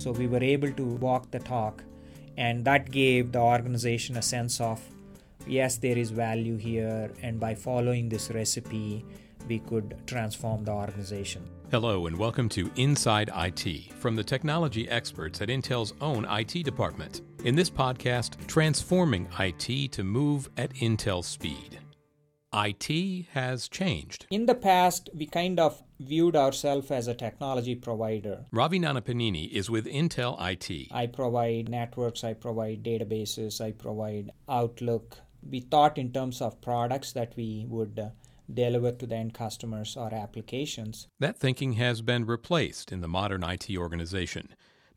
So we were able to walk the talk, and that gave the organization a sense of, yes, there is value here, and by following this recipe, we could transform the organization. Hello, and welcome to Inside IT, from the technology experts at Intel's own IT department. In this podcast, transforming IT to move at Intel speed. IT has changed. In the past, we kind of viewed ourselves as a technology provider. Ravi Nannapaneni is with Intel IT. I provide networks, I provide databases, I provide Outlook. We thought in terms of products that we would deliver to the end customers or applications. That thinking has been replaced in the modern IT organization.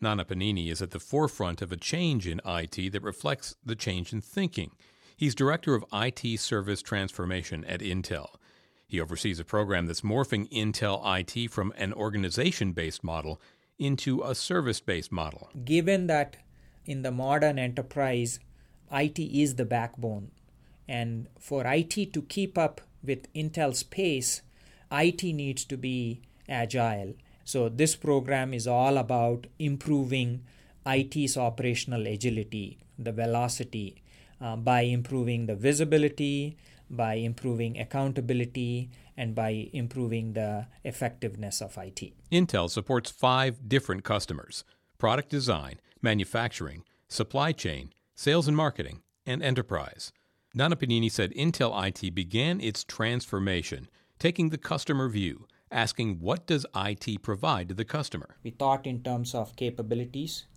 Nannapaneni is at the forefront of a change in IT that reflects the change in thinking. He's Director of IT Service Transformation at Intel. He oversees a program that's morphing Intel IT from an organization-based model into a service-based model. Given that in the modern enterprise, IT is the backbone, and for IT to keep up with Intel's pace, IT needs to be agile. So this program is all about improving IT's operational agility, the velocity, by improving the visibility, by improving accountability, and by improving the effectiveness of IT. Intel supports 5 different customers: product design, manufacturing, supply chain, sales and marketing, and enterprise. Nannapaneni said Intel IT began its transformation, taking the customer view, asking what does IT provide to the customer. We thought in terms of capabilities,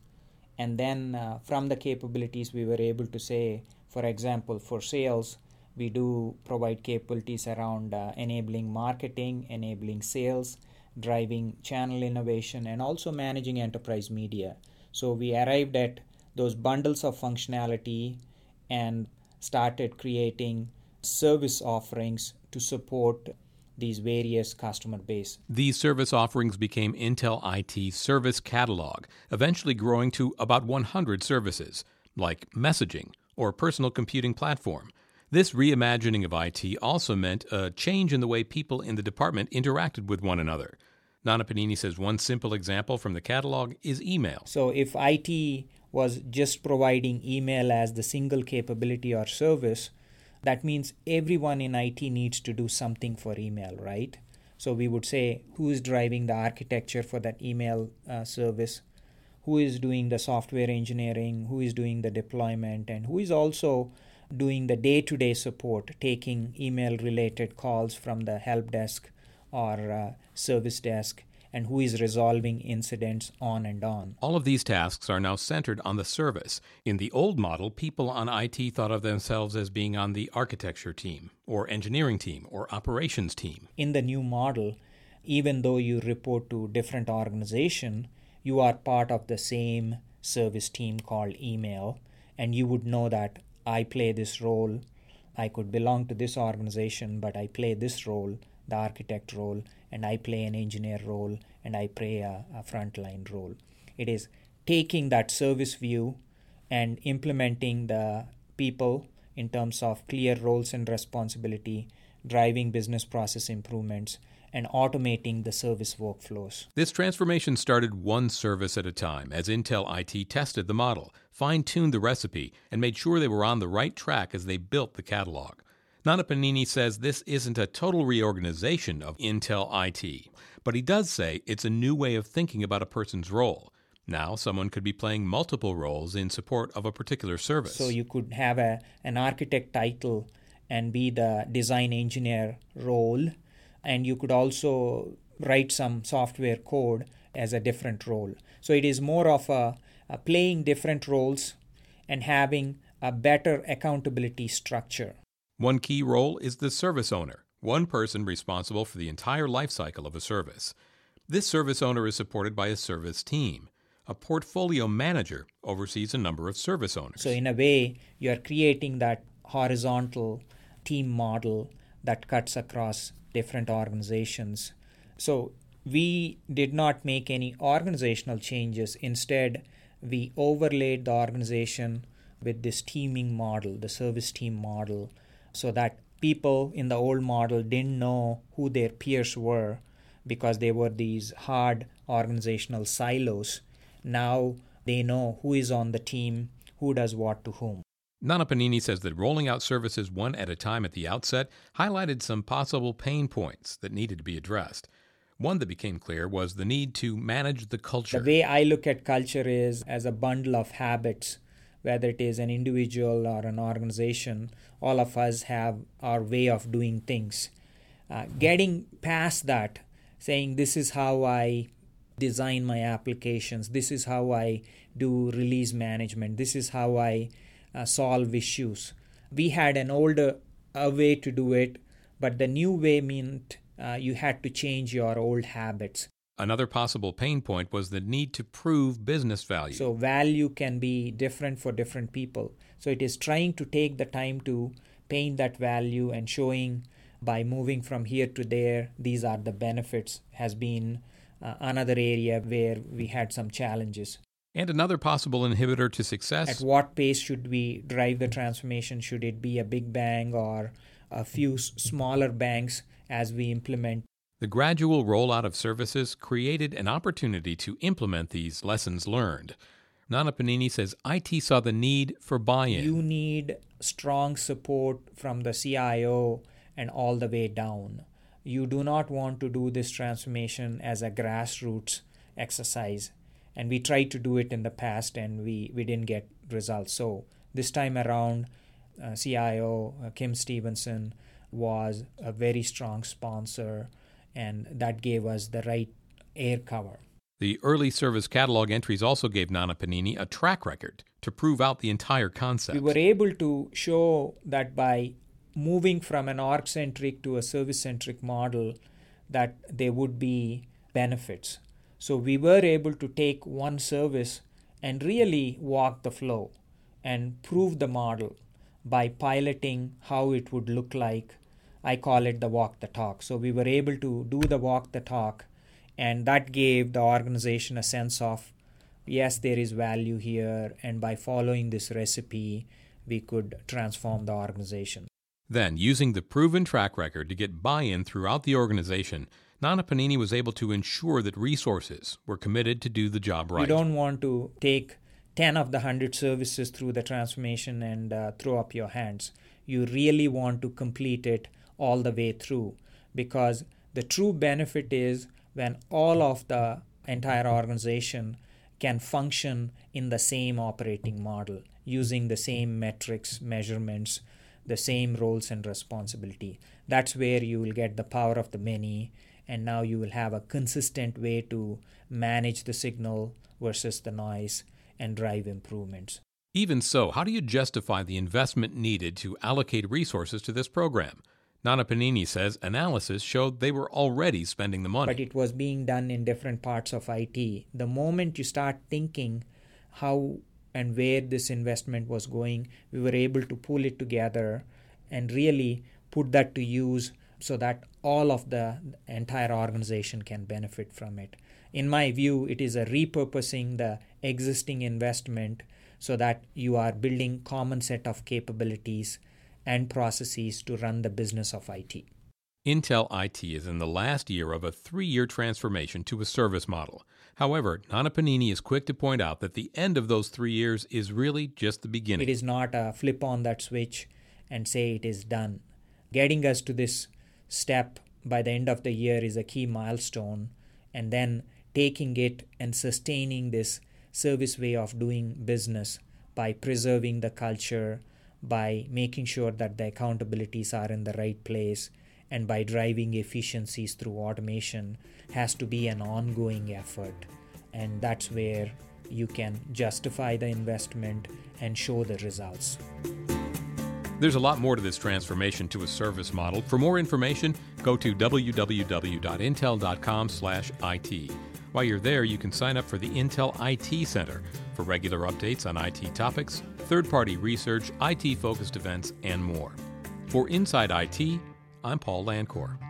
and then from the capabilities we were able to say, for example, for sales, we do provide capabilities around enabling marketing, enabling sales, driving channel innovation, and also managing enterprise media. So we arrived at those bundles of functionality and started creating service offerings to support these various customer base. These service offerings became Intel IT Service Catalog, eventually growing to about 100 services, like messaging or personal computing platform. This reimagining of IT also meant a change in the way people in the department interacted with one another. Nannapaneni says one simple example from the catalog is email. So if IT was just providing email as the single capability or service, that means everyone in IT needs to do something for email, right? So we would say, who is driving the architecture for that email service? Who is doing the software engineering? Who is doing the deployment? And who is also doing the day-to-day support, taking email-related calls from the help desk or service desk? And who is resolving incidents on and on. All of these tasks are now centered on the service. In the old model, people on IT thought of themselves as being on the architecture team, or engineering team, or operations team. In the new model, even though you report to different organization, you are part of the same service team called email, and you would know that I play this role. I could belong to this organization, but I play this role, the architect role, and I play an engineer role, and I play a frontline role. It is taking that service view and implementing the people in terms of clear roles and responsibility, driving business process improvements, and automating the service workflows. This transformation started one service at a time as Intel IT tested the model, fine-tuned the recipe, and made sure they were on the right track as they built the catalog. Nannapaneni says this isn't a total reorganization of Intel IT, but he does say it's a new way of thinking about a person's role. Now someone could be playing multiple roles in support of a particular service. So you could have an architect title and be the design engineer role, and you could also write some software code as a different role. So it is more of a playing different roles and having a better accountability structure. One key role is the service owner, one person responsible for the entire life cycle of a service. This service owner is supported by a service team. A portfolio manager oversees a number of service owners. So in a way, you are creating that horizontal team model that cuts across different organizations. So we did not make any organizational changes. Instead, we overlaid the organization with this teaming model, the service team model, so that people in the old model didn't know who their peers were because they were these hard organizational silos. Now they know who is on the team, who does what to whom. Nannapaneni says that rolling out services one at a time at the outset highlighted some possible pain points that needed to be addressed. One that became clear was the need to manage the culture. The way I look at culture is as a bundle of habits, whether it is an individual or an organization, all of us have our way of doing things. Getting past that, saying this is how I design my applications, this is how I do release management, this is how I solve issues. We had an older way to do it, but the new way meant you had to change your old habits. Another possible pain point was the need to prove business value. So value can be different for different people. So it is trying to take the time to paint that value and showing by moving from here to there, these are the benefits, has been another area where we had some challenges. And another possible inhibitor to success. At what pace should we drive the transformation? Should it be a big bang or a few smaller bangs as we implement? The gradual rollout of services created an opportunity to implement these lessons learned. Nannapaneni says IT saw the need for buy-in. You need strong support from the CIO and all the way down. You do not want to do this transformation as a grassroots exercise. And we tried to do it in the past and we didn't get results. So this time around, CIO Kim Stevenson was a very strong sponsor, and that gave us the right air cover. The early service catalog entries also gave Nannapaneni a track record to prove out the entire concept. We were able to show that by moving from an org-centric to a service-centric model, that there would be benefits. So we were able to take one service and really walk the flow and prove the model by piloting how it would look like. I call it the walk the talk. So we were able to do the walk the talk, and that gave the organization a sense of, yes, there is value here, and by following this recipe, we could transform the organization. Then, using the proven track record to get buy-in throughout the organization, Nannapaneni was able to ensure that resources were committed to do the job right. You don't want to take 10 of the 100 services through the transformation and throw up your hands. You really want to complete it all the way through, because the true benefit is when all of the entire organization can function in the same operating model, using the same metrics, measurements, the same roles and responsibility. That's where you will get the power of the many, and now you will have a consistent way to manage the signal versus the noise and drive improvements. Even so, how do you justify the investment needed to allocate resources to this program? Nannapaneni says analysis showed they were already spending the money. But it was being done in different parts of IT. The moment you start thinking how and where this investment was going, we were able to pull it together and really put that to use so that all of the entire organization can benefit from it. In my view, it is a repurposing the existing investment so that you are building common set of capabilities and processes to run the business of IT. Intel IT is in the last year of a 3-year transformation to a service model. However, Nannapaneni is quick to point out that the end of those 3 years is really just the beginning. It is not a flip on that switch and say it is done. Getting us to this step by the end of the year is a key milestone, and then taking it and sustaining this service way of doing business by preserving the culture, by making sure that the accountabilities are in the right place, and by driving efficiencies through automation has to be an ongoing effort. And that's where you can justify the investment and show the results. There's a lot more to this transformation to a service model. For more information, go to www.intel.com/IT. While you're there, you can sign up for the Intel IT Center for regular updates on IT topics, third-party research, IT-focused events, and more. For Inside IT, I'm Paul Lancor.